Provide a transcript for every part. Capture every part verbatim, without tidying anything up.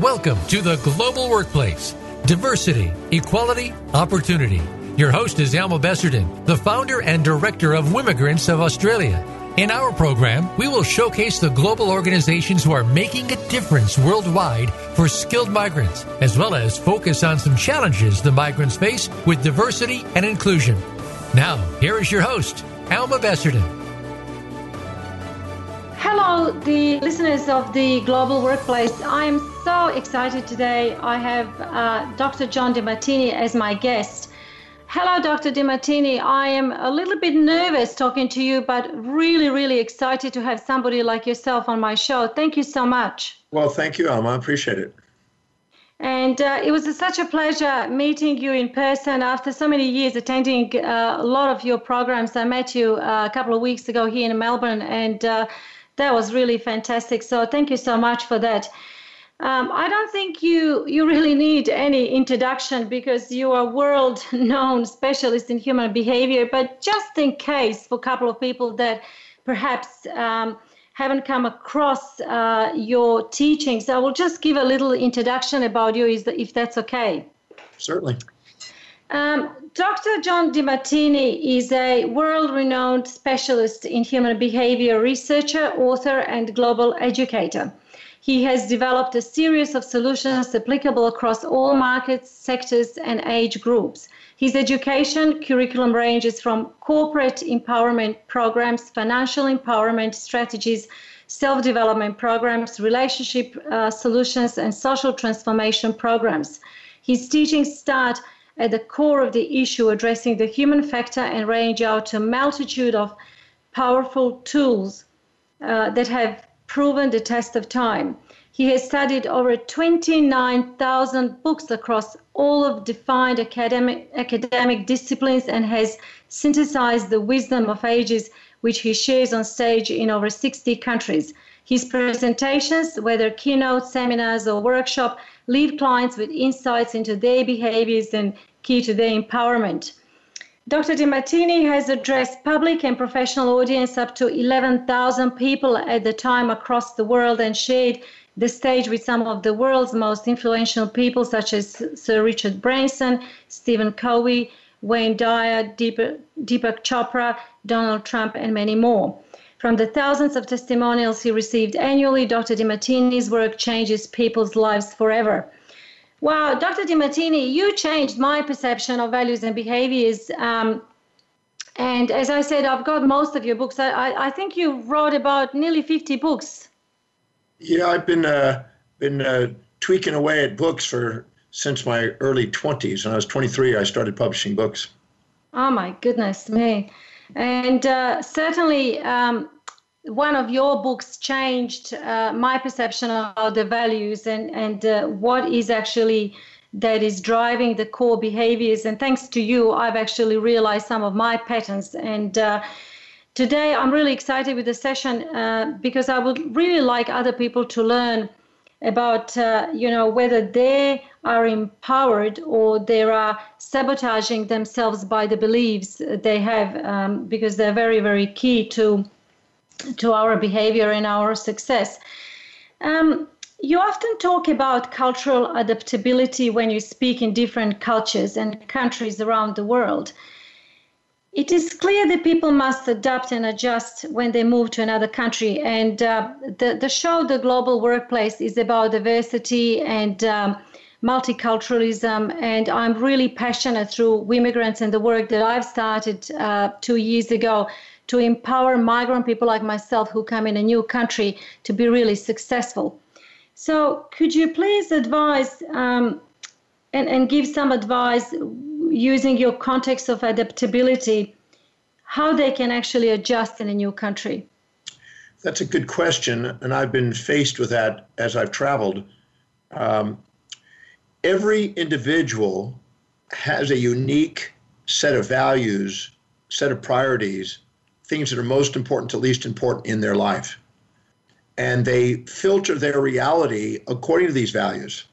Welcome to the Global Workplace, Diversity, Equality, Opportunity. Your host is Alma Besserdin, the founder and director of Wimmigrants of Australia. In our program, we will showcase the global organizations who are making a difference worldwide for skilled migrants, as well as focus on some challenges the migrants face with diversity and inclusion. Now, here is your host, Alma Besserdin. Hello, the listeners of the Global Workplace. I am so excited today. I have uh, Doctor John Demartini as my guest. Hello, Doctor Demartini. I am a little bit nervous talking to you, but really, really excited to have somebody like yourself on my show. Thank you so much. Well, thank you, Alma. I appreciate it. And uh, it was a, such a pleasure meeting you in person after so many years attending uh, a lot of your programs. I met you uh, a couple of weeks ago here in Melbourne, and uh, that was really fantastic. So thank you so much for that. Um, I don't think you, you really need any introduction because you are a world-known specialist in human behavior, but just in case for a couple of people that perhaps um, haven't come across uh, your teachings, I will just give a little introduction about you, is that, if that's okay. Certainly. Um, Doctor John Demartini is a world-renowned specialist in human behavior researcher, author, and global educator. He has developed a series of solutions applicable across all markets, sectors, and age groups. His education curriculum ranges from corporate empowerment programs, financial empowerment strategies, self-development programs, relationship uh, solutions, and social transformation programs. His teachings start at the core of the issue, addressing the human factor, and range out to a multitude of powerful tools uh, that have proven the test of time. He has studied over twenty-nine thousand books across all of defined academic, academic disciplines and has synthesized the wisdom of ages, which he shares on stage in over sixty countries. His presentations, whether keynote, seminars, or workshop, leave clients with insights into their behaviors and key to their empowerment. Doctor Demartini has addressed public and professional audience up to eleven thousand people at the time across the world and shared the stage with some of the world's most influential people such as Sir Richard Branson, Stephen Covey, Wayne Dyer, Deepak Chopra, Donald Trump, and many more. From the thousands of testimonials he received annually, Doctor Demartini's work changes people's lives forever. Wow, Doctor Demartini, you changed my perception of values and behaviors. Um, and as I said, I've got most of your books. I, I, I think you wrote about nearly fifty books. Yeah, I've been uh, been uh, tweaking away at books for since my early twenties. When I was twenty-three, I started publishing books. Oh, my goodness me. And uh, certainly um, one of your books changed uh, my perception of the values and, and uh, what is actually that is driving the core behaviors. And thanks to you, I've actually realized some of my patterns. And uh, today I'm really excited with the session uh, because I would really like other people to learn about, uh, you know, whether they are empowered or they are sabotaging themselves by the beliefs they have, um, because they're very, very key to to our behavior and our success. Um, you often talk about cultural adaptability when you speak in different cultures and countries around the world. It is clear that people must adapt and adjust when they move to another country. And uh, the, the show, The Global Workplace, is about diversity and um, multiculturalism. And I'm really passionate through Wimmigrants and the work that I've started uh, two years ago to empower migrant people like myself who come in a new country to be really successful. So could you please advise um, and, and give some advice using your context of adaptability, how they can actually adjust in a new country? That's a good question, and I've been faced with that as I've traveled. Um, every individual has a unique set of values, set of priorities, things that are most important to least important in their life. And they filter their reality according to these values.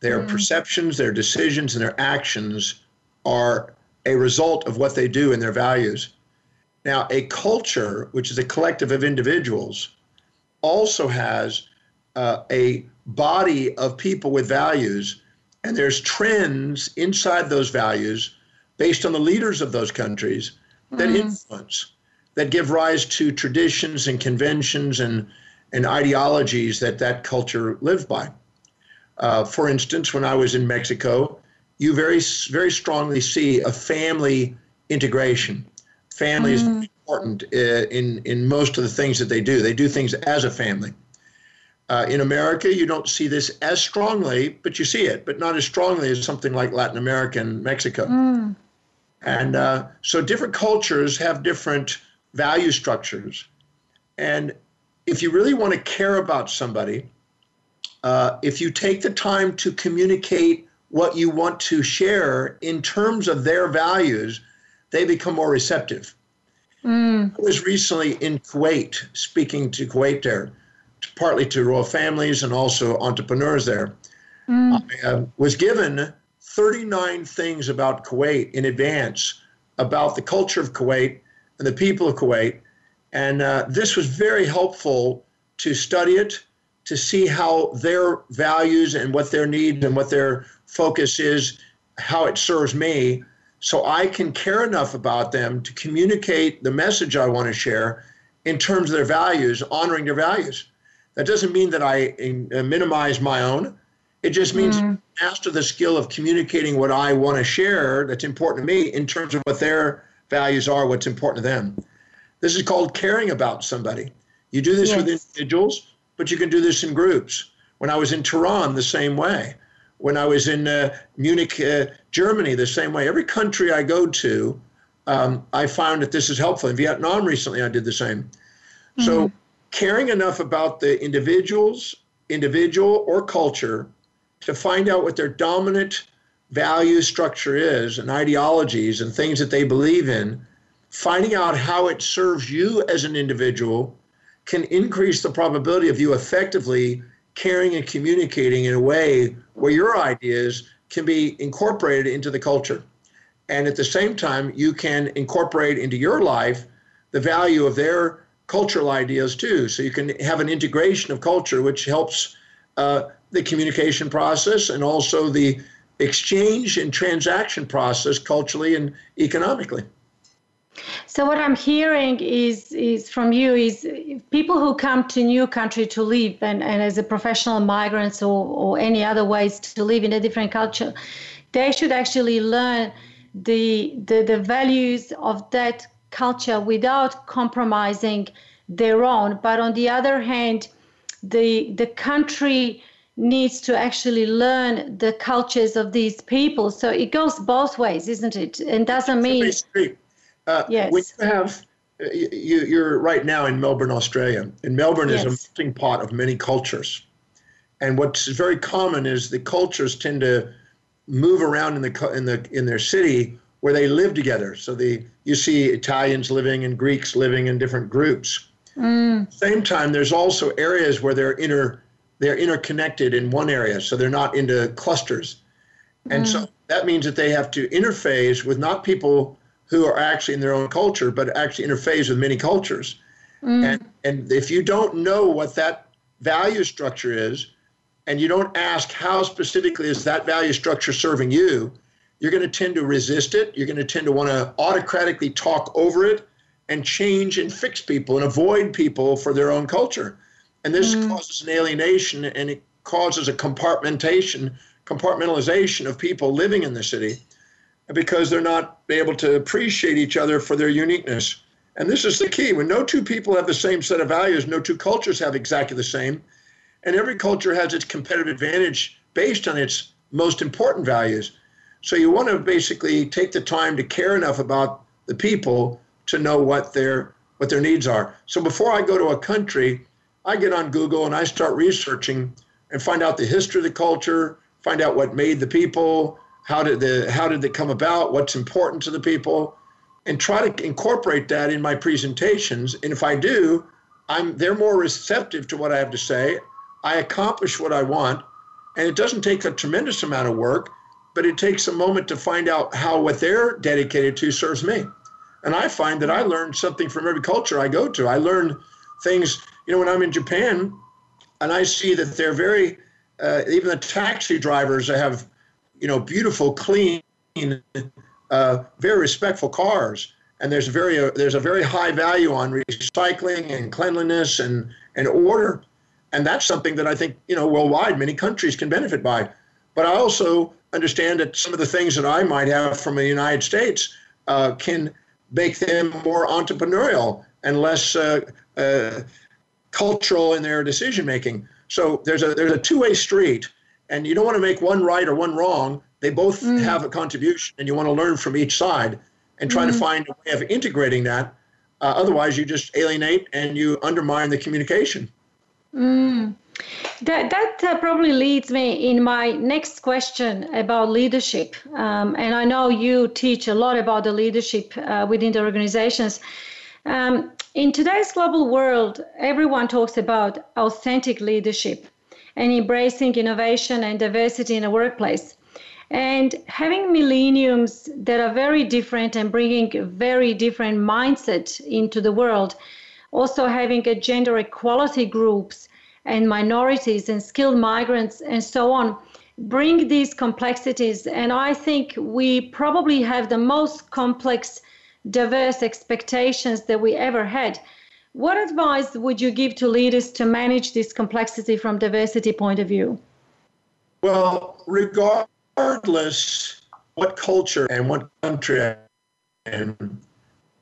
Their mm. perceptions, their decisions, and their actions are a result of what they do and their values. Now, a culture, which is a collective of individuals, also has uh, a body of people with values, and there's trends inside those values based on the leaders of those countries that mm. influence, that give rise to traditions and conventions and, and ideologies that that culture lived by. Uh, for instance, when I was in Mexico, you very, very strongly see a family integration. Family is mm. important in, in most of the things that they do. They do things as a family. Uh, in America, you don't see this as strongly, but you see it, but not as strongly as something like Latin America and Mexico. Mm. And uh, so different cultures have different value structures. And if you really want to care about somebody, uh, if you take the time to communicate what you want to share in terms of their values, they become more receptive. Mm. I was recently in Kuwait, speaking to Kuwait there, to, partly to royal families and also entrepreneurs there. Mm. I uh, was given thirty-nine things about Kuwait in advance, about the culture of Kuwait and the people of Kuwait. And uh, this was very helpful to study it, to see how their values and what their needs and what their focus is, how it serves me, so I can care enough about them to communicate the message I want to share in terms of their values, honoring their values. That doesn't mean that I uh, minimize my own. It just means mm. master the skill of communicating what I want to share that's important to me in terms of what their values are, what's important to them. This is called caring about somebody. You do this yes. with individuals, but you can do this in groups. When I was in Tehran, the same way. When I was in uh, Munich, uh, Germany, the same way. Every country I go to, um, I found that this is helpful. In Vietnam recently, I did the same. Mm-hmm. So caring enough about the individuals, individual or culture, to find out what their dominant value structure is and ideologies and things that they believe in, finding out how it serves you as an individual can increase the probability of you effectively caring and communicating in a way where your ideas can be incorporated into the culture. And at the same time, you can incorporate into your life the value of their cultural ideas too. So you can have an integration of culture, which helps uh, the communication process and also the exchange and transaction process culturally and economically. So what I'm hearing is is from you is people who come to new country to live and, and as a professional migrants or, or any other ways to live in a different culture, they should actually learn the, the, the values of that culture without compromising their own. But on the other hand, the the country needs to actually learn the cultures of these people. So it goes both ways, isn't it? And doesn't mean... Uh, yes. When you have, you, you're right now in Melbourne, Australia, and Melbourne yes. is a melting pot of many cultures. And what's very common is the cultures tend to move around in the in the in their city where they live together. So the you see Italians living and Greeks living in different groups. Mm. At the same time, there's also areas where they're inter they're interconnected in one area, so they're not into clusters. And mm. so that means that they have to interface with not people who are actually in their own culture, but actually interface with many cultures. Mm. And, and if you don't know what that value structure is, and you don't ask how specifically is that value structure serving you, you're going to tend to resist it. You're going to tend to want to autocratically talk over it and change and fix people and avoid people for their own culture. And this mm. causes an alienation, and it causes a compartmentation, compartmentalization of people living in the city, because they're not able to appreciate each other for their uniqueness. And this is the key. When no two people have the same set of values, no two cultures have exactly the same. And every culture has its competitive advantage based on its most important values. So you want to basically take the time to care enough about the people to know what their what their needs are. So before I go to a country, I get on Google and I start researching and find out the history of the culture, find out what made the people, How did the how did it come about? What's important to the people, and try to incorporate that in my presentations. And if I do, I'm they're more receptive to what I have to say. I accomplish what I want, and it doesn't take a tremendous amount of work, but it takes a moment to find out how what they're dedicated to serves me. And I find that I learn something from every culture I go to. I learn things. You know, when I'm in Japan, and I see that they're very uh, even the taxi drivers that have, you know, beautiful, clean, uh, very respectful cars. And there's very uh, there's a very high value on recycling and cleanliness and, and order. And that's something that I think, you know, worldwide many countries can benefit by. But I also understand that some of the things that I might have from the United States uh, can make them more entrepreneurial and less uh, uh, cultural in their decision making. So there's a there's a two-way street, and you don't want to make one right or one wrong. They both mm. have a contribution, and you want to learn from each side and try mm. to find a way of integrating that. Uh, otherwise, you just alienate and you undermine the communication. Mm. That, that uh, probably leads me in my next question about leadership. Um, and I know you teach a lot about the leadership uh, within the organizations. Um, in today's global world, everyone talks about authentic leadership and embracing innovation and diversity in the workplace. And having millennials that are very different and bringing very different mindset into the world, also having a gender equality groups and minorities and skilled migrants and so on, bring these complexities. And I think we probably have the most complex, diverse expectations that we ever had. What advice would you give to leaders to manage this complexity from diversity point of view? Well, regardless what culture and what country I'm in,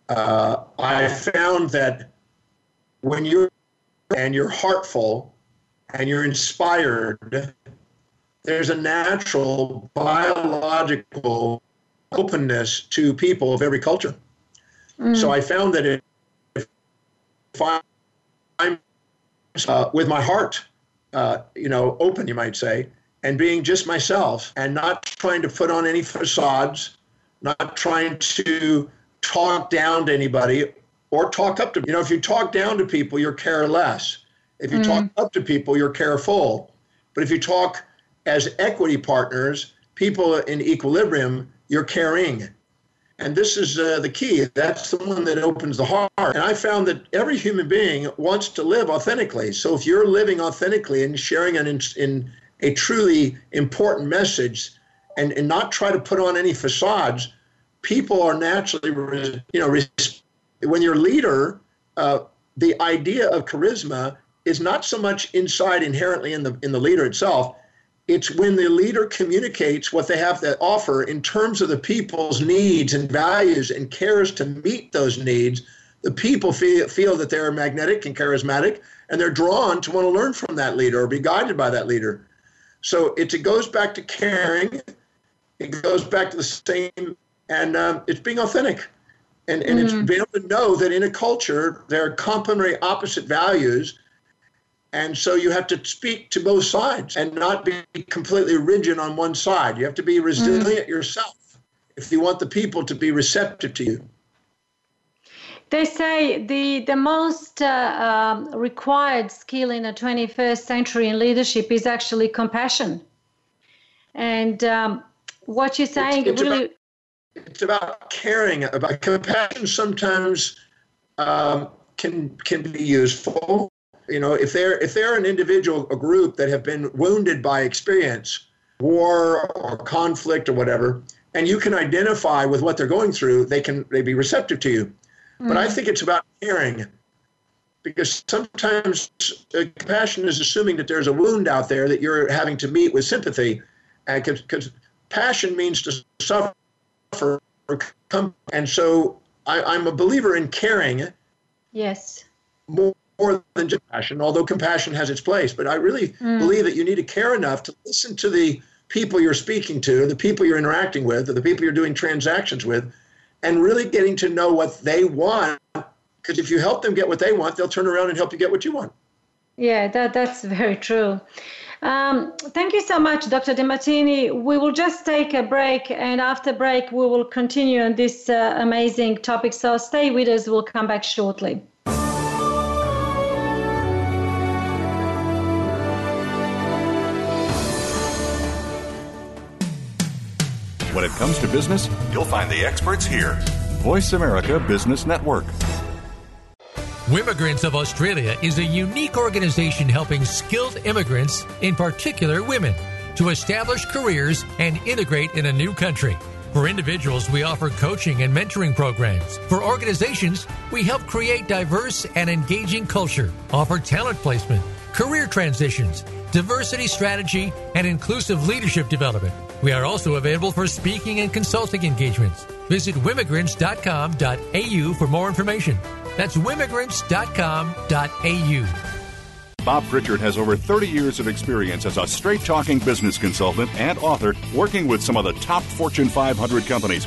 uh, I found that when you're and you're heartful, and you're inspired, there's a natural biological openness to people of every culture. Mm. So I found that if, if I'm uh, with my heart, uh, you know, open, you might say, and being just myself and not trying to put on any facades, not trying to talk down to anybody or talk up to, you know, if you talk down to people, you're careless. If you mm. talk up to people, you're careful. But if you talk as equity partners, people in equilibrium, you're caring. And this is uh, the key. That's the one that opens the heart. And I found that every human being wants to live authentically. So if you're living authentically and sharing an in, in a truly important message and, and not try to put on any facades, people are naturally, you know, respectful. When you're a leader, uh, the idea of charisma is not so much inside inherently in the in the leader itself. It's when the leader communicates what they have to offer in terms of the people's needs and values and cares to meet those needs, the people feel, feel that they're magnetic and charismatic, and they're drawn to want to learn from that leader or be guided by that leader. So it, it goes back to caring. It goes back to the same, and um, it's being authentic. And, and mm. it's being able to know that in a culture, there are complementary opposite values. And so you have to speak to both sides and not be completely rigid on one side. You have to be resilient mm. yourself if you want the people to be receptive to you. They say the, the most uh, um, required skill in the twenty-first century in leadership is actually compassion. And um, what you're saying it's, it's really... About- It's about caring. About compassion sometimes um, can can be useful. You know, if they're if they're an individual, a group that have been wounded by experience, war or conflict or whatever, and you can identify with what they're going through, they can they be receptive to you. Mm-hmm. But I think it's about caring, because sometimes uh, compassion is assuming that there's a wound out there that you're having to meet with sympathy, and because passion means to suffer. For, for and so I, I'm a believer in caring. Yes. More, more than just compassion, although compassion has its place. But I really mm. believe that you need to care enough to listen to the people you're speaking to, the people you're interacting with, or the people you're doing transactions with, and really getting to know what they want. Because if you help them get what they want, they'll turn around and help you get what you want. Yeah, that that's very true. Um, thank you so much, Doctor Demartini. We will just take a break, and after break, we will continue on this uh, amazing topic. So stay with us. We'll come back shortly. When it comes to business, you'll find the experts here. Voice America Business Network. Wimmigrants of Australia is a unique organization helping skilled immigrants, in particular women, to establish careers and integrate in a new country. For individuals, we offer coaching and mentoring programs. For organizations, we help create diverse and engaging culture, offer talent placement, career transitions, diversity strategy, and inclusive leadership development. We are also available for speaking and consulting engagements. Visit wimmigrants dot com dot a u for more information. That's wimmigrants dot com dot a u. Bob Pritchard has over thirty years of experience as a straight-talking business consultant and author working with some of the top Fortune five hundred companies.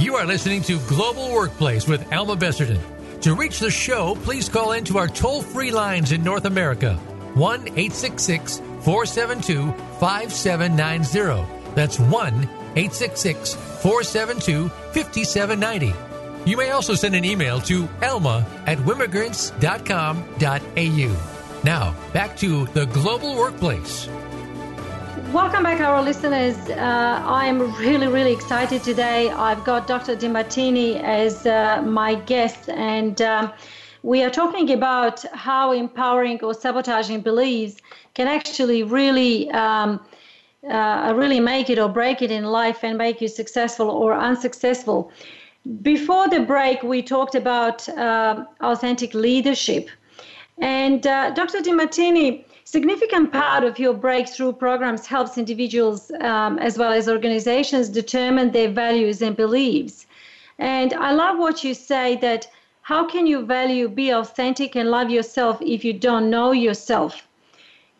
You are listening to Global Workplace with Alma Besserdin. To reach the show, please call into our toll-free lines in North America, one eight six six, four seven two, five seven nine zero. That's one eight six six, four seven two, five seven nine zero. You may also send an email to elma at wimmigrants dot com dot a u. Now, back to the Global Workplace. Welcome back, our listeners. Uh, I am really, really excited today. I've got Doctor Demartini as uh, my guest, and um, we are talking about how empowering or sabotaging beliefs can actually really um, uh, really make it or break it in life and make you successful or unsuccessful. Before the break, we talked about uh, authentic leadership. And uh, Doctor Demartini, significant part of your breakthrough programs helps individuals um, as well as organizations determine their values and beliefs. And I love what you say, that how can you value, be authentic, and love yourself if you don't know yourself?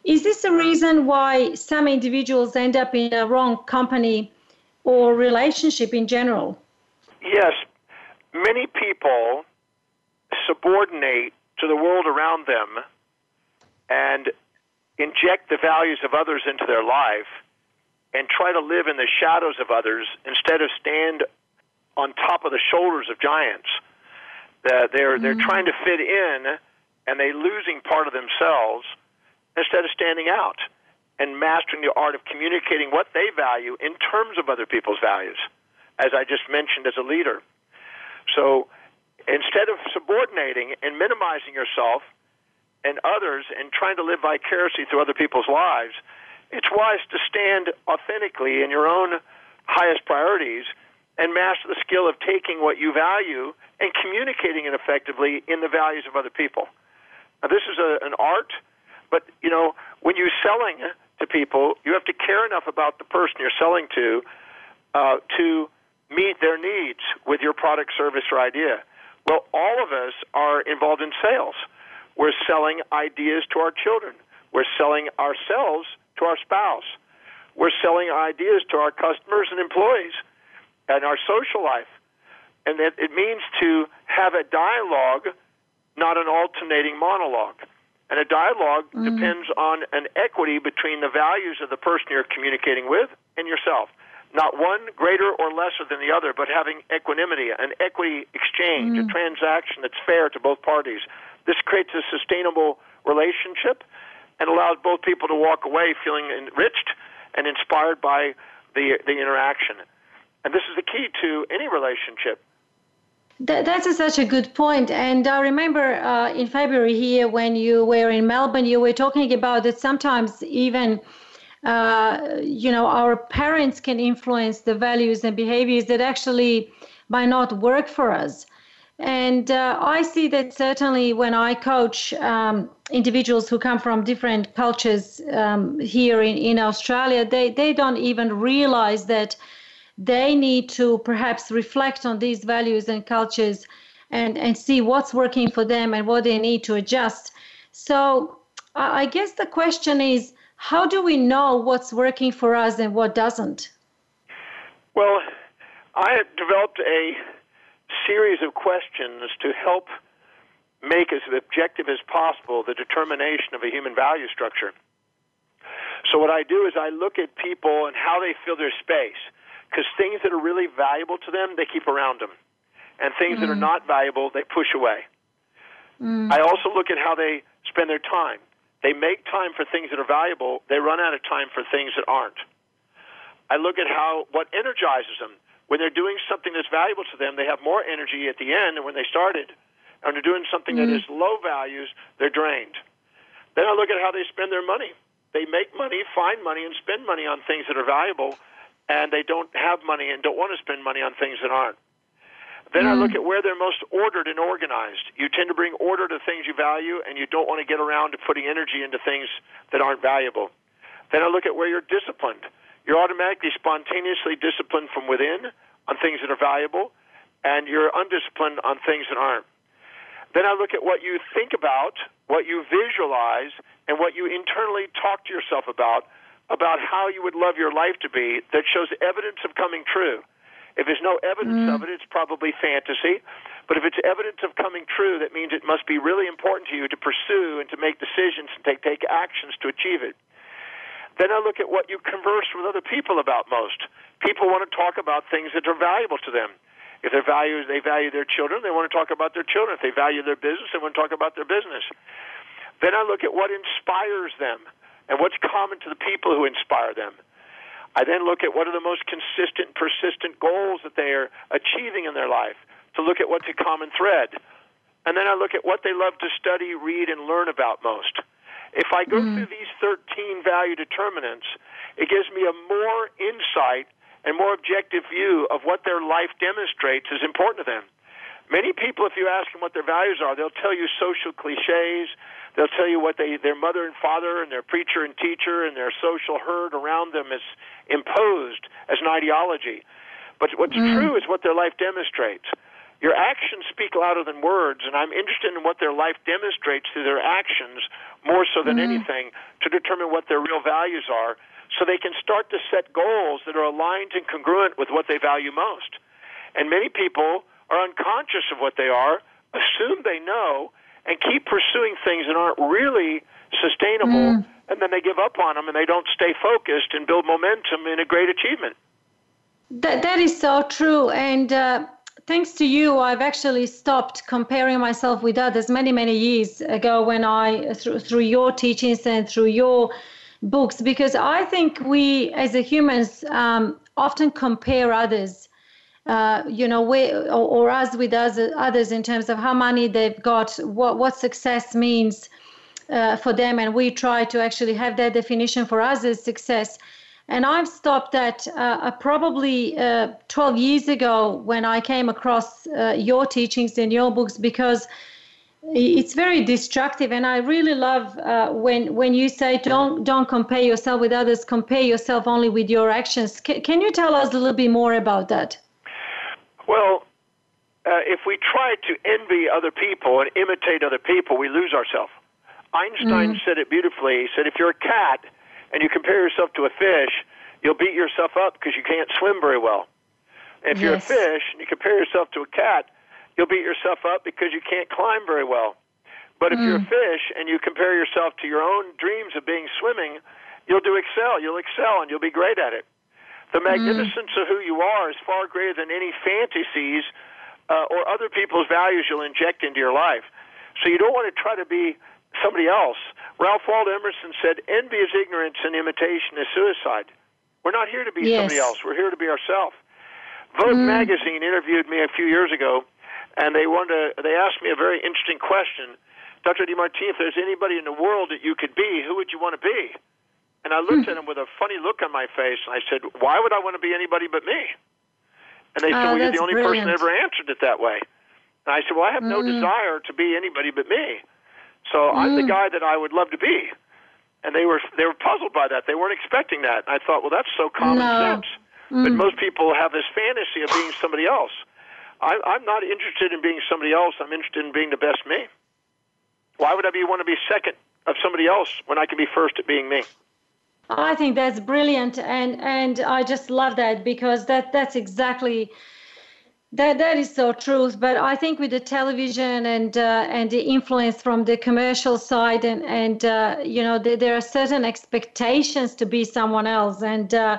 Is this the reason why some individuals end up in a wrong company or relationship in general? Yes, many people subordinate to the world around them and inject the values of others into their life and try to live in the shadows of others instead of stand on top of the shoulders of giants. Uh, they're, mm-hmm. they're trying to fit in, and they're losing part of themselves instead of standing out and mastering the art of communicating what they value in terms of other people's values, as I just mentioned, as a leader. So instead of subordinating and minimizing yourself and others and trying to live vicariously through other people's lives, it's wise to stand authentically in your own highest priorities and master the skill of taking what you value and communicating it effectively in the values of other people. Now, this is a, an art, but, you know, when you're selling to people, you have to care enough about the person you're selling to uh, to... meet their needs with your product, service, or idea. Well, all of us are involved in sales. We're selling ideas to our children. We're selling ourselves to our spouse. We're selling ideas to our customers and employees and our social life. And it, it means to have a dialogue, not an alternating monologue. And a dialogue mm-hmm. depends on an equity between the values of the person you're communicating with and yourself. Not one greater or lesser than the other, but having equanimity, an equity exchange, mm. a transaction that's fair to both parties. This creates a sustainable relationship and allows both people to walk away feeling enriched and inspired by the the interaction. And this is the key to any relationship. That, that's a, such a good point. And I remember uh, in February here when you were in Melbourne, you were talking about that sometimes even... Uh, you know, our parents can influence the values and behaviors that actually might not work for us. And uh, I see that certainly when I coach um, individuals who come from different cultures um, here in, in Australia, they, they don't even realize that they need to perhaps reflect on these values and cultures and, and see what's working for them and what they need to adjust. So I guess the question is, how do we know what's working for us and what doesn't? Well, I have developed a series of questions to help make as objective as possible the determination of a human value structure. So what I do is I look at people and how they fill their space, because things that are really valuable to them, they keep around them, and things mm. that are not valuable, they push away. Mm. I also look at how they spend their time. They make time for things that are valuable. They run out of time for things that aren't. I look at how what energizes them. When they're doing something that's valuable to them, they have more energy at the end than when they started. And when they're doing something mm. that is low values, they're drained. Then I look at how they spend their money. They make money, find money, and spend money on things that are valuable, and they don't have money and don't want to spend money on things that aren't. Then mm. I look at where they're most ordered and organized. You tend to bring order to things you value, and you don't want to get around to putting energy into things that aren't valuable. Then I look at where you're disciplined. You're automatically spontaneously disciplined from within on things that are valuable, and you're undisciplined on things that aren't. Then I look at what you think about, what you visualize, and what you internally talk to yourself about, about how you would love your life to be that shows evidence of coming true. If there's no evidence mm. of it, it's probably fantasy. But if it's evidence of coming true, that means it must be really important to you to pursue and to make decisions and take, take actions to achieve it. Then I look at what you converse with other people about most. People want to talk about things that are valuable to them. If they value, they value their children, they want to talk about their children. If they value their business, they want to talk about their business. Then I look at what inspires them and what's common to the people who inspire them. I then look at what are the most consistent, persistent goals that they are achieving in their life, to look at what's a common thread. And then I look at what they love to study, read, and learn about most. If I go mm. through these thirteen value determinants, it gives me a more insight and more objective view of what their life demonstrates is important to them. Many people, if you ask them what their values are, they'll tell you social cliches. They'll tell you what they, their mother and father and their preacher and teacher and their social herd around them is imposed as an ideology. But what's mm. true is what their life demonstrates. Your actions speak louder than words, and I'm interested in what their life demonstrates through their actions more so than mm. anything to determine what their real values are, so they can start to set goals that are aligned and congruent with what they value most. And many people are unconscious of what they are, assume they know, and keep pursuing things that aren't really sustainable, mm. and then they give up on them and they don't stay focused and build momentum in a great achievement. That, that is so true, and uh thanks to you, I've actually stopped comparing myself with others many, many years ago when I, through, through your teachings and through your books, because I think we as a humans um, often compare others, uh, you know, we, or, or us with us, others in terms of how money they've got, what, what success means uh, for them. And we try to actually have that definition for us as success. And I've stopped that uh, probably uh, twelve years ago when I came across uh, your teachings and your books, because it's very destructive. And I really love uh, when when you say don't don't compare yourself with others, compare yourself only with your actions. C- can you tell us a little bit more about that? Well, uh, if we try to envy other people and imitate other people, we lose ourselves. Einstein mm. said it beautifully. He said, if you're a cat and you compare yourself to a fish, you'll beat yourself up because you can't swim very well. If yes. you're a fish and you compare yourself to a cat, you'll beat yourself up because you can't climb very well. But if mm. you're a fish and you compare yourself to your own dreams of being swimming, you'll do excel. You'll excel and you'll be great at it. The magnificence mm. of who you are is far greater than any fantasies uh, or other people's values you'll inject into your life. So you don't want to try to be somebody else. Ralph Waldo Emerson said, envy is ignorance and imitation is suicide. We're not here to be yes. somebody else. We're here to be ourselves. Vogue mm. magazine interviewed me a few years ago, and they wanted to, they asked me a very interesting question. Doctor Demartini, if there's anybody in the world that you could be, who would you want to be? And I looked mm. at him with a funny look on my face, and I said, why would I want to be anybody but me? And they said, oh, well, you're the only brilliant. person that ever answered it that way. And I said, well, I have mm. no desire to be anybody but me. So mm. I'm the guy that I would love to be. And they were they were puzzled by that. They weren't expecting that. I thought, well, that's so common no. sense. Mm. But most people have this fantasy of being somebody else. I, I'm not interested in being somebody else. I'm interested in being the best me. Why would I be want to be second of somebody else when I can be first at being me? I think that's brilliant, and and I just love that, because that that's exactly that that is so true. But I think with the television and uh, and the influence from the commercial side, and and uh, you know the, there are certain expectations to be someone else, and. Uh,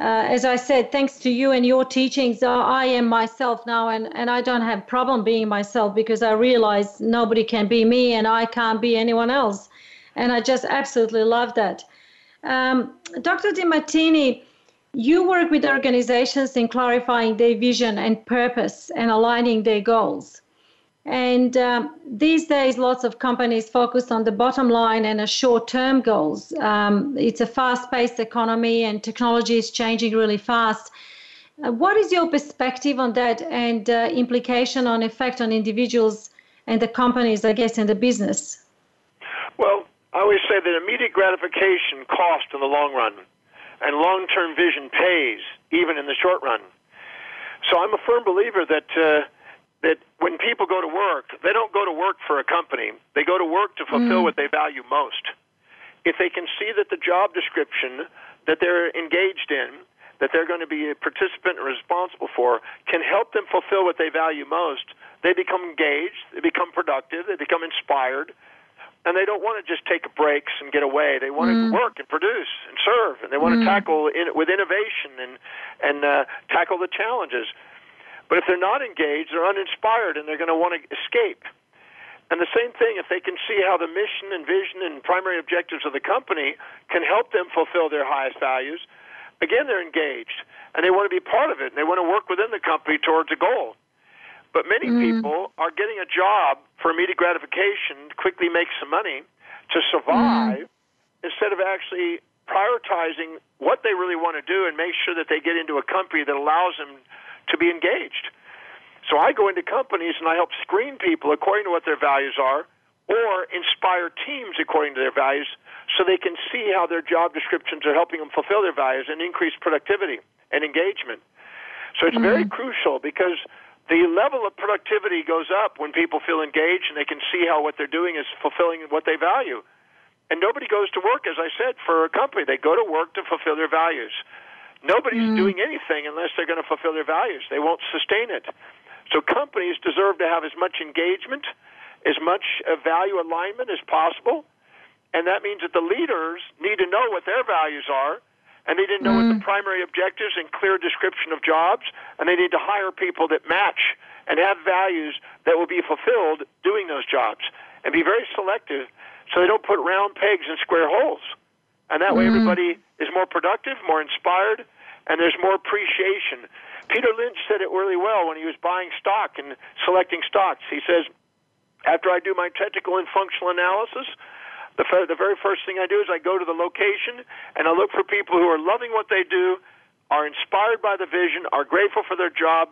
Uh, as I said, thanks to you and your teachings, uh, I am myself now, and, and I don't have problem being myself, because I realize nobody can be me and I can't be anyone else. And I just absolutely love that. Um, Doctor Demartini, you work with organizations in clarifying their vision and purpose and aligning their goals. And um, these days, lots of companies focus on the bottom line and the short-term goals. Um, it's a fast-paced economy, and technology is changing really fast. Uh, what is your perspective on that, and uh, implication on effect on individuals and the companies, I guess, and the business? Well, I always say that immediate gratification costs in the long run, and long-term vision pays even in the short run. So I'm a firm believer that... Uh, that when people go to work, they don't go to work for a company. They go to work to fulfill mm. what they value most. If they can see that the job description that they're engaged in, that they're going to be a participant or responsible for, can help them fulfill what they value most, they become engaged, they become productive, they become inspired, and they don't want to just take breaks and get away. They want mm. to work and produce and serve, and they want mm. to tackle in, with innovation and, and uh, tackle the challenges. But if they're not engaged, they're uninspired, and they're going to want to escape. And the same thing, if they can see how the mission and vision and primary objectives of the company can help them fulfill their highest values, again, they're engaged, and they want to be part of it, and they want to work within the company towards a goal. But many mm. people are getting a job for immediate gratification, to quickly make some money, to survive, mm. instead of actually prioritizing what they really want to do and make sure that they get into a company that allows them to be engaged. So I go into companies and I help screen people according to what their values are, or inspire teams according to their values, so they can see how their job descriptions are helping them fulfill their values and increase productivity and engagement. So it's mm-hmm. very crucial, because the level of productivity goes up when people feel engaged and they can see how what they're doing is fulfilling what they value. And nobody goes to work, as I said, for a company. They go to work to fulfill their values. Nobody's mm. doing anything unless they're going to fulfill their values. They won't sustain it. So companies deserve to have as much engagement, as much value alignment as possible. And that means that the leaders need to know what their values are, and they need to know mm. what the primary objectives and clear description of jobs, and they need to hire people that match and have values that will be fulfilled doing those jobs, and be very selective so they don't put round pegs in square holes. And that way mm. everybody is more productive, more inspired, and there's more appreciation. Peter Lynch said it really well when he was buying stock and selecting stocks. He says, after I do my technical and functional analysis, the, f- the very first thing I do is I go to the location, and I look for people who are loving what they do, are inspired by the vision, are grateful for their job,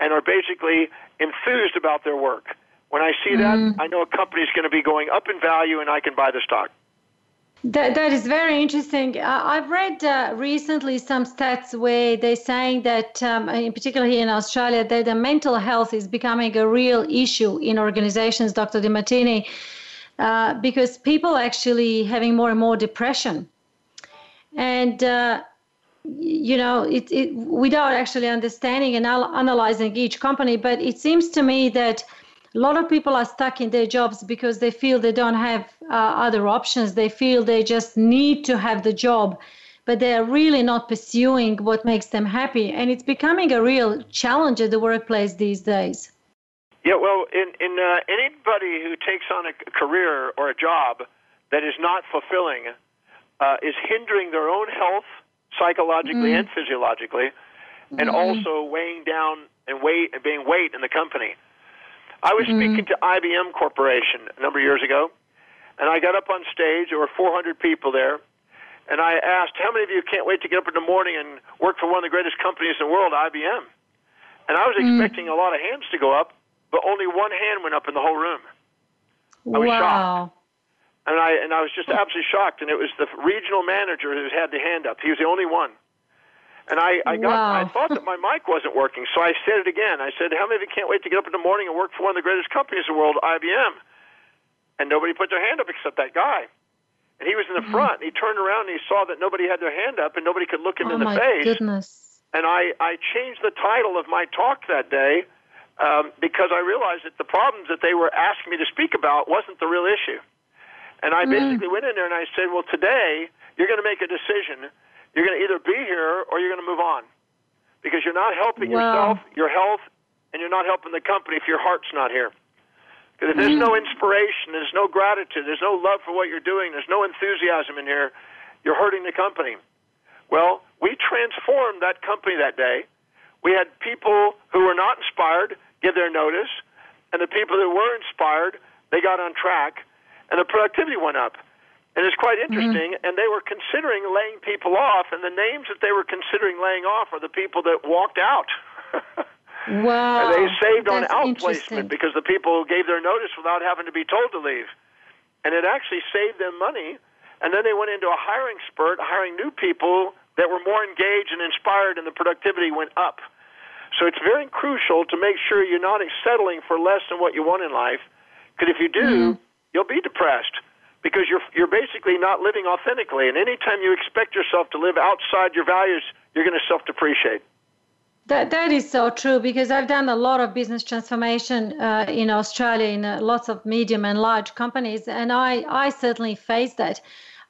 and are basically enthused about their work. When I see mm. that, I know a company is going to be going up in value, and I can buy the stock. That, that is very interesting. Uh, I've read uh, recently some stats where they're saying that, um, in particular here in Australia, that the mental health is becoming a real issue in organizations, Doctor Demartini, uh, because people are actually having more and more depression. And, uh, you know, it, it, without actually understanding and al- analyzing each company, but it seems to me that a lot of people are stuck in their jobs because they feel they don't have uh, other options. They feel they just need to have the job, but they're really not pursuing what makes them happy. And it's becoming a real challenge at the workplace these days. Yeah, well, in, in uh, anybody who takes on a career or a job that is not fulfilling uh, is hindering their own health psychologically mm. and physiologically, and mm. also weighing down and weight, being weight in the company. I was mm-hmm. speaking to I B M Corporation a number of years ago, and I got up on stage. There were four hundred people there, and I asked, how many of you can't wait to get up in the morning and work for one of the greatest companies in the world, I B M? And I was expecting mm. a lot of hands to go up, but only one hand went up in the whole room. I was wow. shocked. And I, and I was just absolutely shocked. And it was the regional manager who had the hand up. He was the only one. And I, I got, wow. I thought that my mic wasn't working, so I said it again. I said, how many of you can't wait to get up in the morning and work for one of the greatest companies in the world, I B M? And nobody put their hand up except that guy. And he was in the mm-hmm. front. He turned around and he saw that nobody had their hand up and nobody could look him oh in the face. Oh, my goodness. And I, I changed the title of my talk that day um, because I realized that the problems that they were asking me to speak about wasn't the real issue. And I basically mm. went in there and I said, well, today you're going to make a decision. You're going to either be here or you're going to move on, because you're not helping wow. yourself, your health, and you're not helping the company if your heart's not here. Because if there's mm. no inspiration, there's no gratitude, there's no love for what you're doing, there's no enthusiasm in here, you're hurting the company. Well, we transformed that company that day. We had people who were not inspired give their notice, and the people who were inspired, they got on track, and the productivity went up. And it's quite interesting, mm-hmm. and they were considering laying people off, and the names that they were considering laying off are the people that walked out. Wow. And they saved That's on outplacement because the people gave their notice without having to be told to leave. And it actually saved them money, and then they went into a hiring spurt, hiring new people that were more engaged and inspired, and the productivity went up. So it's very crucial to make sure you're not settling for less than what you want in life, because if you do, mm-hmm. you'll be depressed. Because you're you're basically not living authentically. And any time you expect yourself to live outside your values, you're going to self-depreciate. That That is so true, because I've done a lot of business transformation uh, in Australia in uh, lots of medium and large companies, and I, I certainly face that.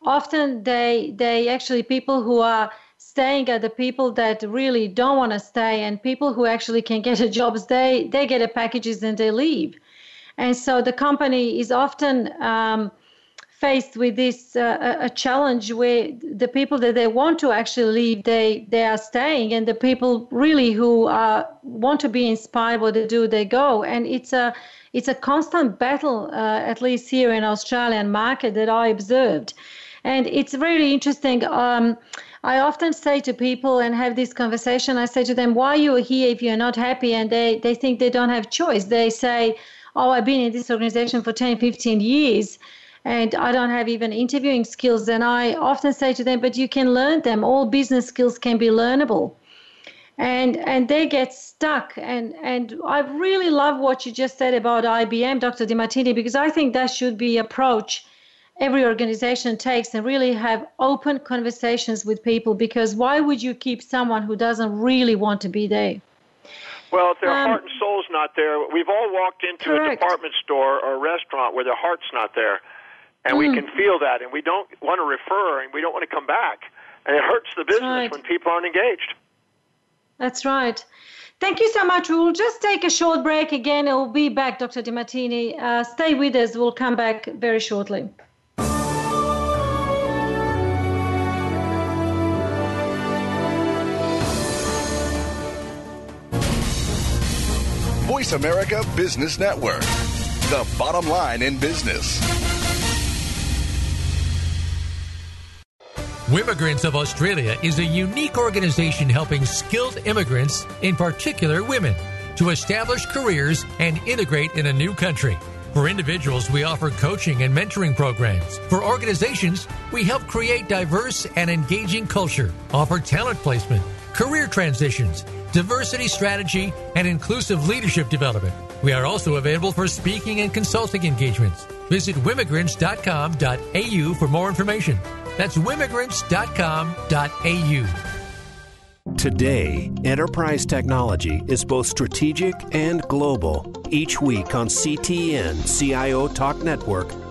Often they they actually, people who are staying are the people that really don't want to stay, and people who actually can get a job, they, they get a packages and they leave. And so the company is often... Um, faced with this uh, a challenge where the people that they want to actually leave, they, they are staying, and the people really who uh, want to be inspired what they do, they go. And it's a it's a constant battle, uh, at least here in Australian market that I observed. And it's really interesting. Um, I often say to people and have this conversation, I say to them, why are you here if you're not happy? And they, they think they don't have choice. They say, oh, I've been in this organization for ten, fifteen years. And I don't have even interviewing skills. And I often say to them, but you can learn them. All business skills can be learnable. And and they get stuck. And, and I really love what you just said about I B M, Doctor Demartini, because I think that should be an approach every organization takes, and really have open conversations with people, because why would you keep someone who doesn't really want to be there? Well, if their um, heart and soul's not there, we've all walked into correct. a department store or a restaurant where their heart's not there. And we can feel that, and we don't want to refer, and we don't want to come back. And it hurts the business right. when people aren't engaged. That's right. Thank you so much. We'll just take a short break again, and we'll be back, Doctor Demartini. Uh, stay with us. We'll come back very shortly. Voice America Business Network, the bottom line in business. Wimmigrants of Australia is a unique organization helping skilled immigrants, in particular women, to establish careers and integrate in a new country. For individuals, we offer coaching and mentoring programs. For organizations, we help create diverse and engaging culture, offer talent placement, career transitions, diversity strategy, and inclusive leadership development. We are also available for speaking and consulting engagements. Visit wimmigrants dot com dot a u for more information. That's wimmigrants dot com dot a u. Today, enterprise technology is both strategic and global. Each week on C T N, C I O Talk Network,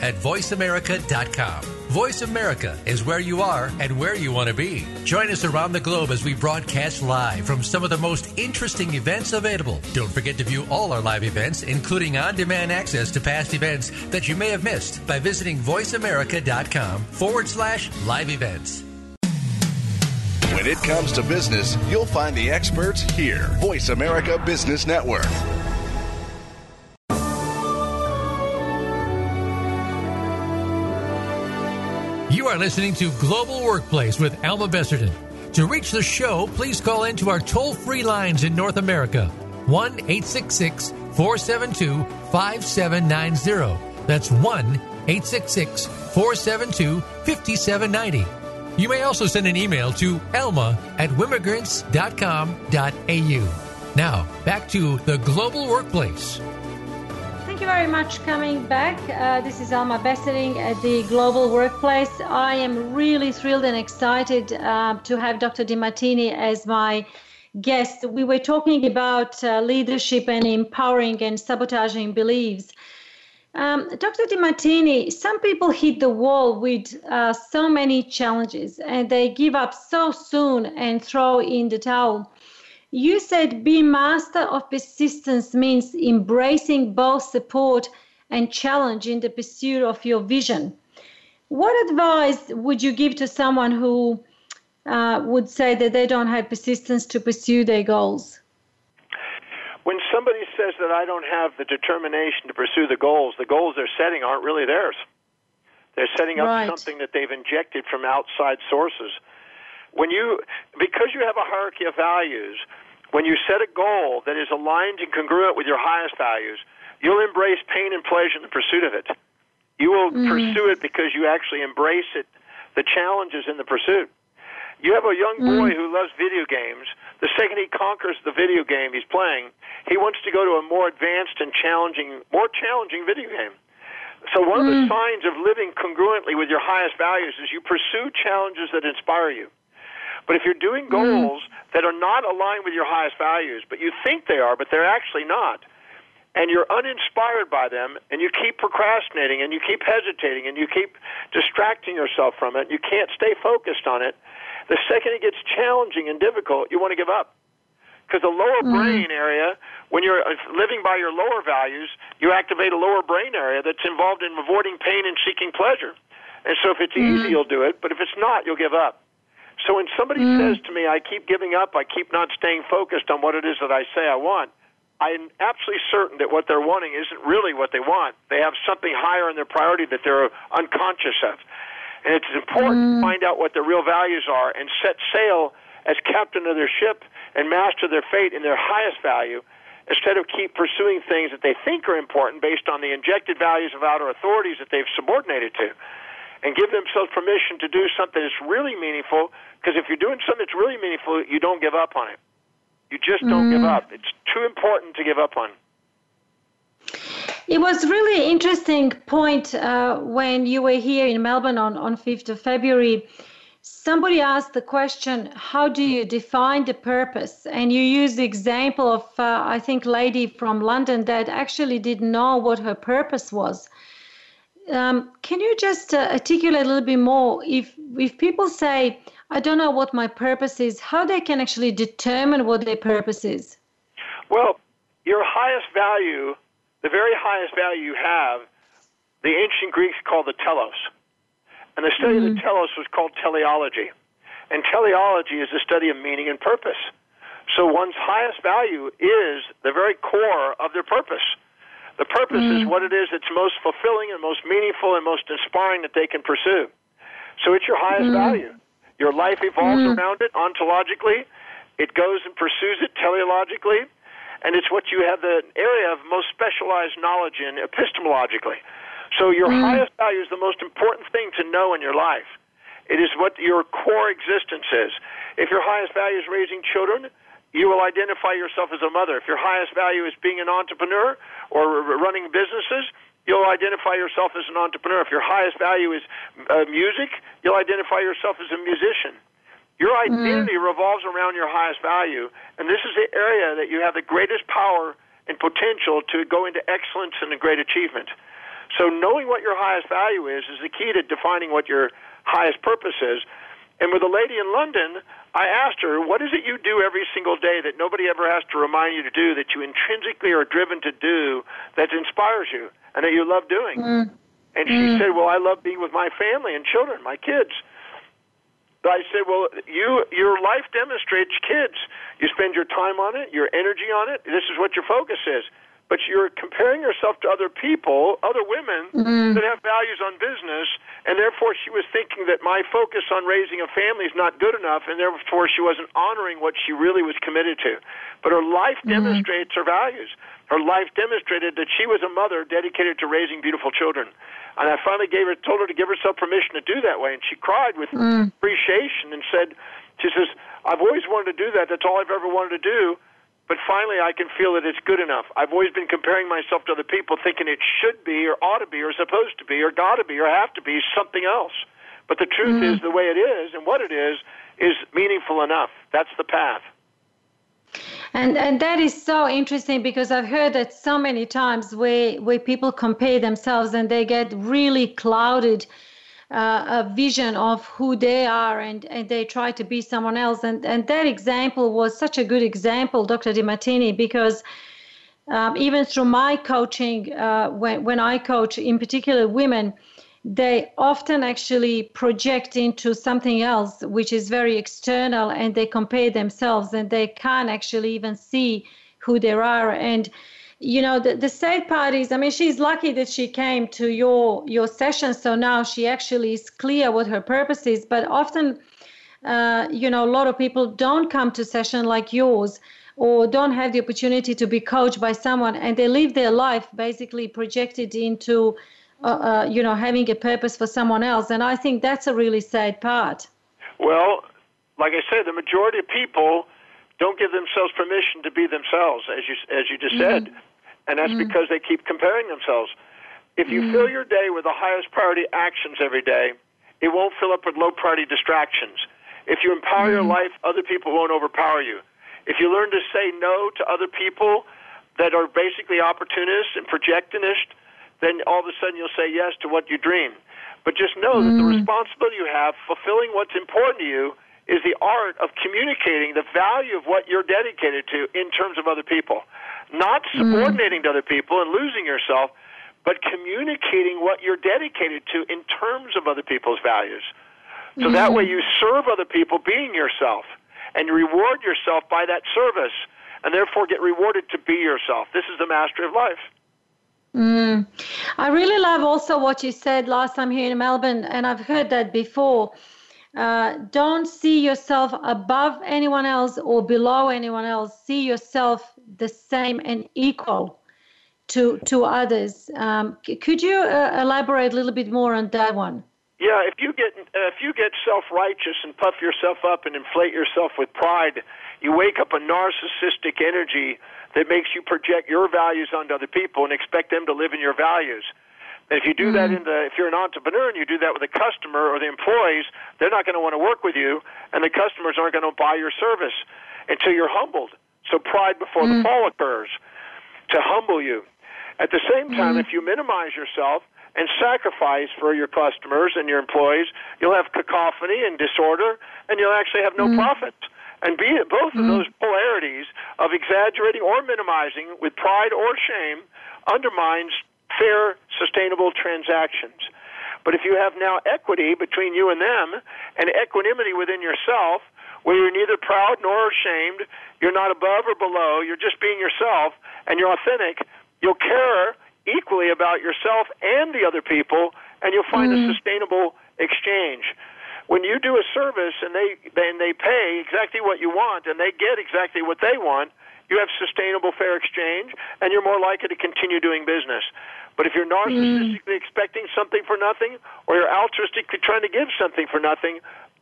at voice america dot com. Voice America is where you are and where you want to be. Join us around the globe as we broadcast live from some of the most interesting events available. Don't forget to view all our live events, including on-demand access to past events that you may have missed by visiting voice america dot com forward slash live events. When it comes to business, you'll find the experts here. Voice America Business Network. You are listening to Global Workplace with Alma Besserdin. To reach the show, please call into our toll-free lines in North America, one eight six six, four seven two, five seven nine zero. That's one eight six six, four seven two, five seven nine zero. You may also send an email to Alma at wimmigrants dot com dot a u. Now, back to the Global Workplace. Thank you very much coming back. Uh, this is Alma Besserdin at the Global Workplace. I am really thrilled and excited uh, to have Doctor Demartini as my guest. We were talking about uh, leadership and empowering and sabotaging beliefs. Um, Doctor Demartini, some people hit the wall with uh, so many challenges and they give up so soon and throw in the towel. You said being master of persistence means embracing both support and challenge in the pursuit of your vision. What advice would you give to someone who uh, would say that they don't have persistence to pursue their goals? When somebody says that I don't have the determination to pursue the goals, the goals they're setting aren't really theirs. They're setting up right. something that they've injected from outside sources. When you, because you have a hierarchy of values, when you set a goal that is aligned and congruent with your highest values, you'll embrace pain and pleasure in the pursuit of it. You will mm-hmm. pursue it because you actually embrace it, the challenges in the pursuit. You have a young boy who loves video games. The second he conquers the video game he's playing, he wants to go to a more advanced and challenging, more challenging video game. So one mm. of the signs of living congruently with your highest values is you pursue challenges that inspire you. But if you're doing goals mm. that are not aligned with your highest values, but you think they are, but they're actually not, and you're uninspired by them, and you keep procrastinating, and you keep hesitating, and you keep distracting yourself from it, you can't stay focused on it, the second it gets challenging and difficult, you want to give up. Because the lower mm-hmm. brain area, when you're living by your lower values, you activate a lower brain area that's involved in avoiding pain and seeking pleasure. And so if it's mm-hmm. easy, you'll do it, but if it's not, you'll give up. So when somebody mm-hmm. says to me, I keep giving up, I keep not staying focused on what it is that I say I want, I'm absolutely certain that what they're wanting isn't really what they want. They have something higher in their priority that they're unconscious of. And it's important to find out what their real values are and set sail as captain of their ship and master their fate in their highest value instead of keep pursuing things that they think are important based on the injected values of outer authorities that they've subordinated to, and give themselves permission to do something that's really meaningful, because if you're doing something that's really meaningful, you don't give up on it. You just don't mm. give up. It's too important to give up on. It was really interesting point uh, when you were here in Melbourne on, on fifth of February. Somebody asked the question, how do you define the purpose? And you used the example of, uh, I think, lady from London that actually didn't know what her purpose was. Um, can you just uh, articulate a little bit more? If, if people say, I don't know what my purpose is, how they can actually determine what their purpose is? Well, your highest value... The very highest value you have, the ancient Greeks called the telos. And the study mm-hmm. of the telos was called teleology. And teleology is the study of meaning and purpose. So one's highest value is the very core of their purpose. The purpose mm-hmm. is what it is that's most fulfilling and most meaningful and most inspiring that they can pursue. So it's your highest mm-hmm. value. Your life evolves mm-hmm. around it ontologically. It goes and pursues it teleologically. And it's what you have the area of most specialized knowledge in epistemologically. So your mm. highest value is the most important thing to know in your life. It is what your core existence is. If your highest value is raising children, you will identify yourself as a mother. If your highest value is being an entrepreneur or running businesses, you'll identify yourself as an entrepreneur. If your highest value is uh, music, you'll identify yourself as a musician. Your identity mm. revolves around your highest value, and this is the area that you have the greatest power and potential to go into excellence and a great achievement. So knowing what your highest value is is the key to defining what your highest purpose is. And with a lady in London, I asked her, what is it you do every single day that nobody ever has to remind you to do, that you intrinsically are driven to do, that inspires you and that you love doing? Mm. And she mm. said, well, I love being with my family and children, my kids. But I said, well, you, your life demonstrates kids. You spend your time on it, your energy on it. This is what your focus is. But you're comparing yourself to other people, other women mm. that have values on business, and therefore she was thinking that my focus on raising a family is not good enough, and therefore she wasn't honoring what she really was committed to. But her life mm. demonstrates her values. Her life demonstrated that she was a mother dedicated to raising beautiful children. And I finally gave her, told her to give herself permission to do that way, and she cried with mm. appreciation and said, she says, I've always wanted to do that. That's all I've ever wanted to do. But finally, I can feel that it's good enough. I've always been comparing myself to other people, thinking it should be or ought to be or supposed to be or got to be or have to be something else. But the truth mm. is the way it is and what it is is meaningful enough. That's the path. And and that is so interesting, because I've heard that so many times where, where people compare themselves and they get really clouded Uh, a vision of who they are, and, and they try to be someone else. And, and that example was such a good example, Doctor Demartini, because um, even through my coaching, uh, when, when I coach, in particular women, they often actually project into something else, which is very external, and they compare themselves, and they can't actually even see who they are. And you know, the, the sad part is, I mean, she's lucky that she came to your your session, so now she actually is clear what her purpose is. But often, uh, you know, a lot of people don't come to session like yours or don't have the opportunity to be coached by someone, and they live their life basically projected into, uh, uh, you know, having a purpose for someone else. And I think that's a really sad part. Well, like I said, the majority of people don't give themselves permission to be themselves, as you as you just mm-hmm. said. And that's mm-hmm. because they keep comparing themselves. If you mm-hmm. fill your day with the highest priority actions every day, it won't fill up with low priority distractions. If you empower mm-hmm. your life, other people won't overpower you. If you learn to say no to other people that are basically opportunists and projectionists, then all of a sudden you'll say yes to what you dream. But just know mm-hmm. that the responsibility you have, fulfilling what's important to you, is the art of communicating the value of what you're dedicated to in terms of other people. Not subordinating mm. to other people and losing yourself, but communicating what you're dedicated to in terms of other people's values. So mm. that way you serve other people being yourself, and you reward yourself by that service, and therefore get rewarded to be yourself. This is the mastery of life. Mm. I really love also what you said last time here in Melbourne, and I've heard that before. Uh, don't see yourself above anyone else or below anyone else. See yourself the same and equal to to others. Um, c- could you uh, elaborate a little bit more on that one? Yeah, if you get uh, if you get self-righteous and puff yourself up and inflate yourself with pride, you wake up a narcissistic energy that makes you project your values onto other people and expect them to live in your values. And if you do that in the, if you're an entrepreneur and you do that with a customer or the employees, they're not going to want to work with you, and the customers aren't going to buy your service until you're humbled. So pride before mm. the fall occurs to humble you. At the same time, mm. if you minimize yourself and sacrifice for your customers and your employees, you'll have cacophony and disorder, and you'll actually have no mm. profits. And be it both mm. of those polarities of exaggerating or minimizing with pride or shame undermines fair, sustainable transactions. But if you have now equity between you and them, and equanimity within yourself, where you're neither proud nor ashamed, you're not above or below, you're just being yourself, and you're authentic, you'll care equally about yourself and the other people, and you'll find mm. a sustainable exchange. When you do a service and they, and they pay exactly what you want, and they get exactly what they want, you have sustainable fair exchange, and you're more likely to continue doing business. But if you're narcissistically mm. expecting something for nothing, or you're altruistically trying to give something for nothing,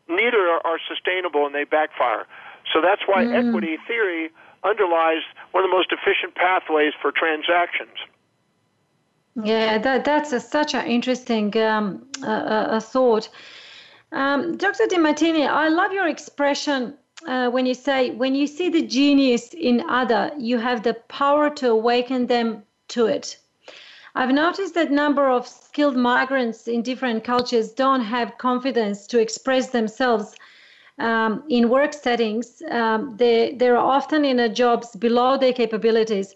neither are, are sustainable, and they backfire. So that's why mm. equity theory underlies one of the most efficient pathways for transactions. Yeah, that, that's a, such an interesting um, uh, a thought. Um, Doctor Demartini, I love your expression uh, when you say, when you see the genius in other, you have the power to awaken them to it. I've noticed that number of skilled migrants in different cultures don't have confidence to express themselves um, in work settings. Um, they, they're often in a jobs below their capabilities.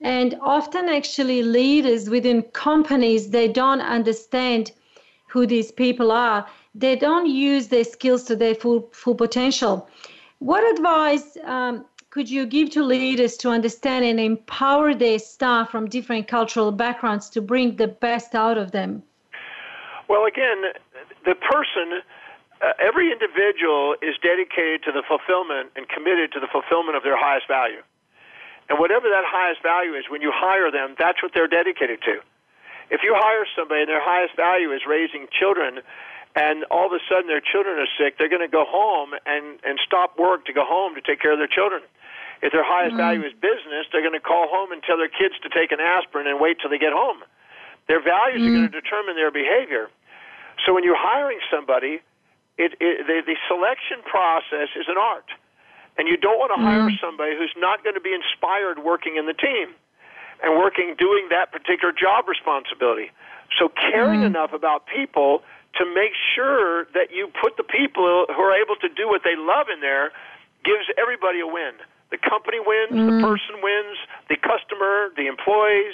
And often actually leaders within companies, they don't understand who these people are. They don't use their skills to their full, full potential. What advice um, could you give to leaders to understand and empower their staff from different cultural backgrounds to bring the best out of them? Well, again, the person, uh, every individual is dedicated to the fulfillment and committed to the fulfillment of their highest value. And whatever that highest value is, when you hire them, that's what they're dedicated to. If you hire somebody and their highest value is raising children, and all of a sudden their children are sick, they're going to go home and, and stop work to go home to take care of their children. If their highest mm-hmm. value is business, they're going to call home and tell their kids to take an aspirin and wait till they get home. Their values mm-hmm. are going to determine their behavior. So when you're hiring somebody, it, it, the, the selection process is an art. And you don't want to hire mm. somebody who's not going to be inspired working in the team and working doing that particular job responsibility. So caring mm. enough about people to make sure that you put the people who are able to do what they love in there gives everybody a win. The company wins, mm. the person wins, the customer, the employees,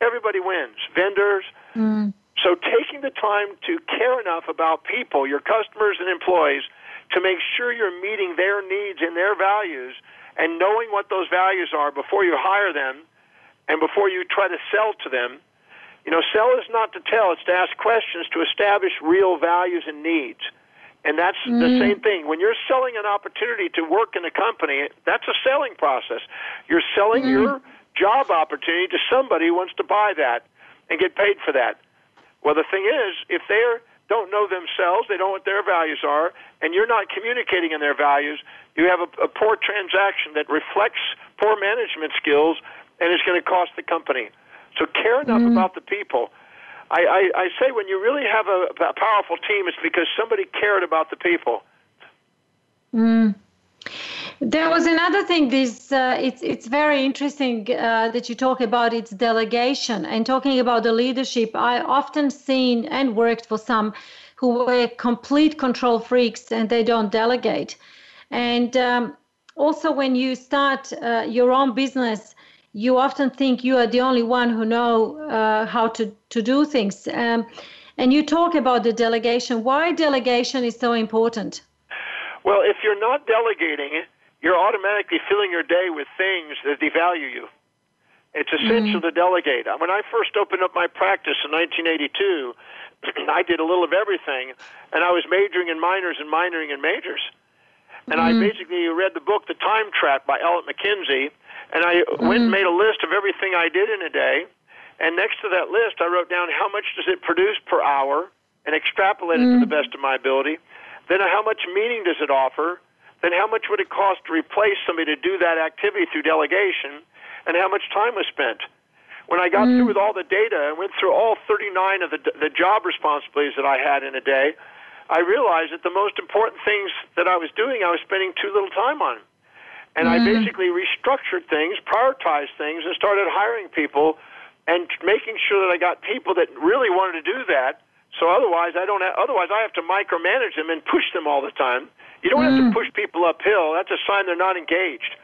everybody wins, vendors. Mm. So taking the time to care enough about people, your customers and employees, to make sure you're meeting their needs and their values and knowing what those values are before you hire them and before you try to sell to them. You know, sell is not to tell. It's to ask questions to establish real values and needs. And that's mm. the same thing. When you're selling an opportunity to work in a company, that's a selling process. You're selling mm. your job opportunity to somebody who wants to buy that and get paid for that. Well, the thing is, if they're don't know themselves, they don't know what their values are, and you're not communicating in their values, you have a, a poor transaction that reflects poor management skills, and it's going to cost the company. So care enough mm. about the people. I, I, I say when you really have a, a powerful team, it's because somebody cared about the people. Mm. There was another thing. This uh, it's it's very interesting uh, that you talk about it's delegation and talking about the leadership. I often seen and worked for some who were complete control freaks and they don't delegate. And um, also, when you start uh, your own business, you often think you are the only one who know uh, how to to do things. Um, and you talk about the delegation. Why delegation is so important? Well, if you're not delegating, you're automatically filling your day with things that devalue you. It's essential mm-hmm. to delegate. When I first opened up my practice in nineteen eighty-two, I did a little of everything, and I was majoring in minors and minoring in majors. And mm-hmm. I basically read the book, The Time Trap by Ellen McKinsey, and I mm-hmm. went and made a list of everything I did in a day. And next to that list, I wrote down how much does it produce per hour and extrapolated mm-hmm. to the best of my ability. Then how much meaning does it offer? Then how much would it cost to replace somebody to do that activity through delegation? And how much time was spent? When I got mm. through with all the data and went through all thirty-nine of the, the job responsibilities that I had in a day, I realized that the most important things that I was doing, I was spending too little time on. And mm. I basically restructured things, prioritized things, and started hiring people and making sure that I got people that really wanted to do that. So otherwise, I don't. Have, otherwise, I have to micromanage them and push them all the time. You don't mm. have to push people uphill. That's a sign they're not engaged.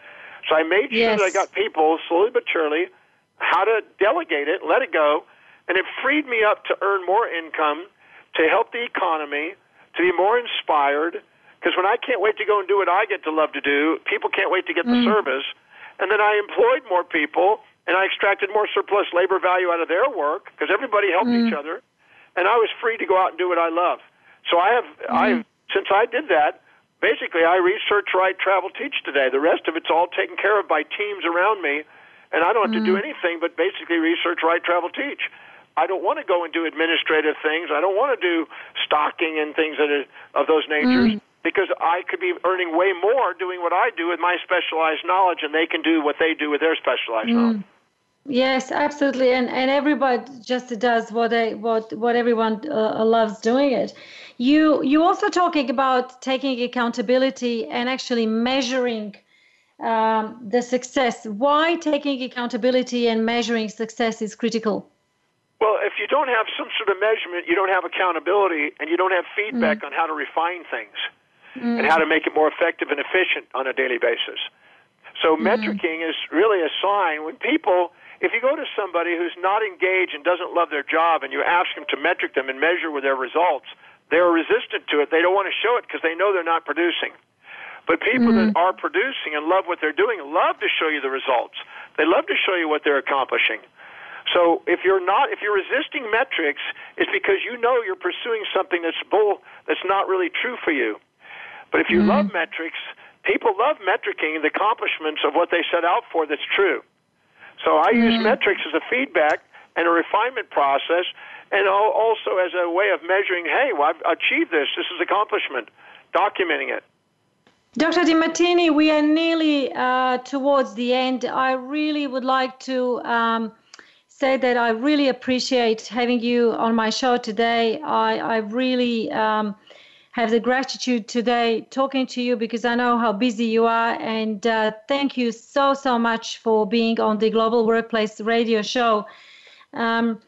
So I made sure yes. that I got people slowly but surely how to delegate it, let it go, and it freed me up to earn more income, to help the economy, to be more inspired. Because when I can't wait to go and do what I get to love to do, people can't wait to get mm. the service. And then I employed more people, and I extracted more surplus labor value out of their work because everybody helped mm. each other. And I was free to go out and do what I love. So I have, mm-hmm. I since I did that, basically, I research, write, travel, teach today. The rest of it's all taken care of by teams around me, and I don't have mm-hmm. to do anything but basically research, write, travel, teach. I don't want to go and do administrative things. I don't want to do stocking and things that is, of those natures mm. because I could be earning way more doing what I do with my specialized knowledge, and they can do what they do with their specialized mm. knowledge. Yes, absolutely, and and everybody just does what they, what what everyone uh, loves doing it. You you also talking about taking accountability and actually measuring um, the success. Why taking accountability and measuring success is critical? Well, if you don't have some sort of measurement, you don't have accountability, and you don't have feedback mm. on how to refine things mm. and how to make it more effective and efficient on a daily basis. So mm. metricing is really a sign. When people, if you go to somebody who's not engaged and doesn't love their job and you ask them to metric them and measure with their results, they're resistant to it. They don't want to show it because they know they're not producing. But people mm. that are producing and love what they're doing love to show you the results. They love to show you what they're accomplishing. So if you're not, if you're resisting metrics, it's because you know you're pursuing something that's bull, that's not really true for you. But if you mm. love metrics, people love metricing the accomplishments of what they set out for that's true. So I mm. use metrics as a feedback and a refinement process, and also as a way of measuring, hey, well, I've achieved this. This is accomplishment, documenting it. Doctor Demartini, we are nearly uh, towards the end. I really would like to... Um, say that I really appreciate having you on my show today. I, I really um, have the gratitude today talking to you because I know how busy you are. And uh, thank you so, so much for being on the Global Workplace Radio Show. Um,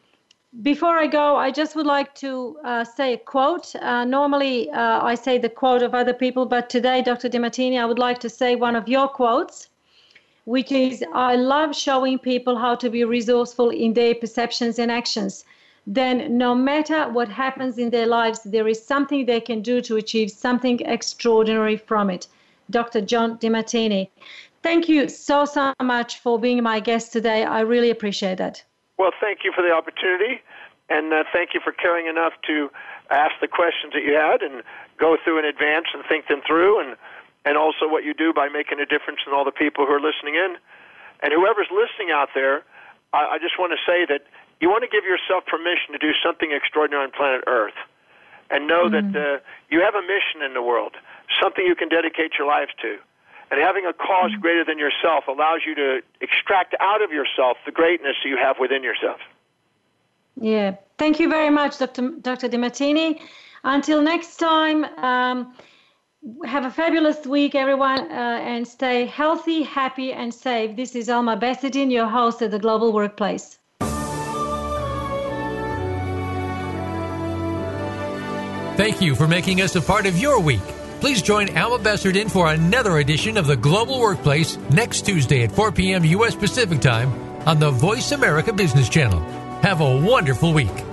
before I go, I just would like to uh, say a quote. Uh, normally, uh, I say the quote of other people, but today, Doctor Demartini, I would like to say one of your quotes, which is, I love showing people how to be resourceful in their perceptions and actions. Then no matter what happens in their lives, there is something they can do to achieve something extraordinary from it. Doctor John Demartini, thank you so, so much for being my guest today. I really appreciate that. Well, thank you for the opportunity, and uh, thank you for caring enough to ask the questions that you had and go through in advance and think them through, and and also what you do by making a difference in all the people who are listening in. And whoever's listening out there, I, I just want to say that you want to give yourself permission to do something extraordinary on planet Earth, and know mm-hmm. that uh, you have a mission in the world, something you can dedicate your life to. And having a cause mm-hmm. greater than yourself allows you to extract out of yourself the greatness you have within yourself. Yeah. Thank you very much, Doctor Doctor Demartini. Until next time, um, have a fabulous week, everyone, uh, and stay healthy, happy, and safe. This is Alma Besserdin, your host at the Global Workplace. Thank you for making us a part of your week. Please join Alma Besserdin for another edition of the Global Workplace next Tuesday at four p.m. U S Pacific Time on the Voice America Business Channel. Have a wonderful week.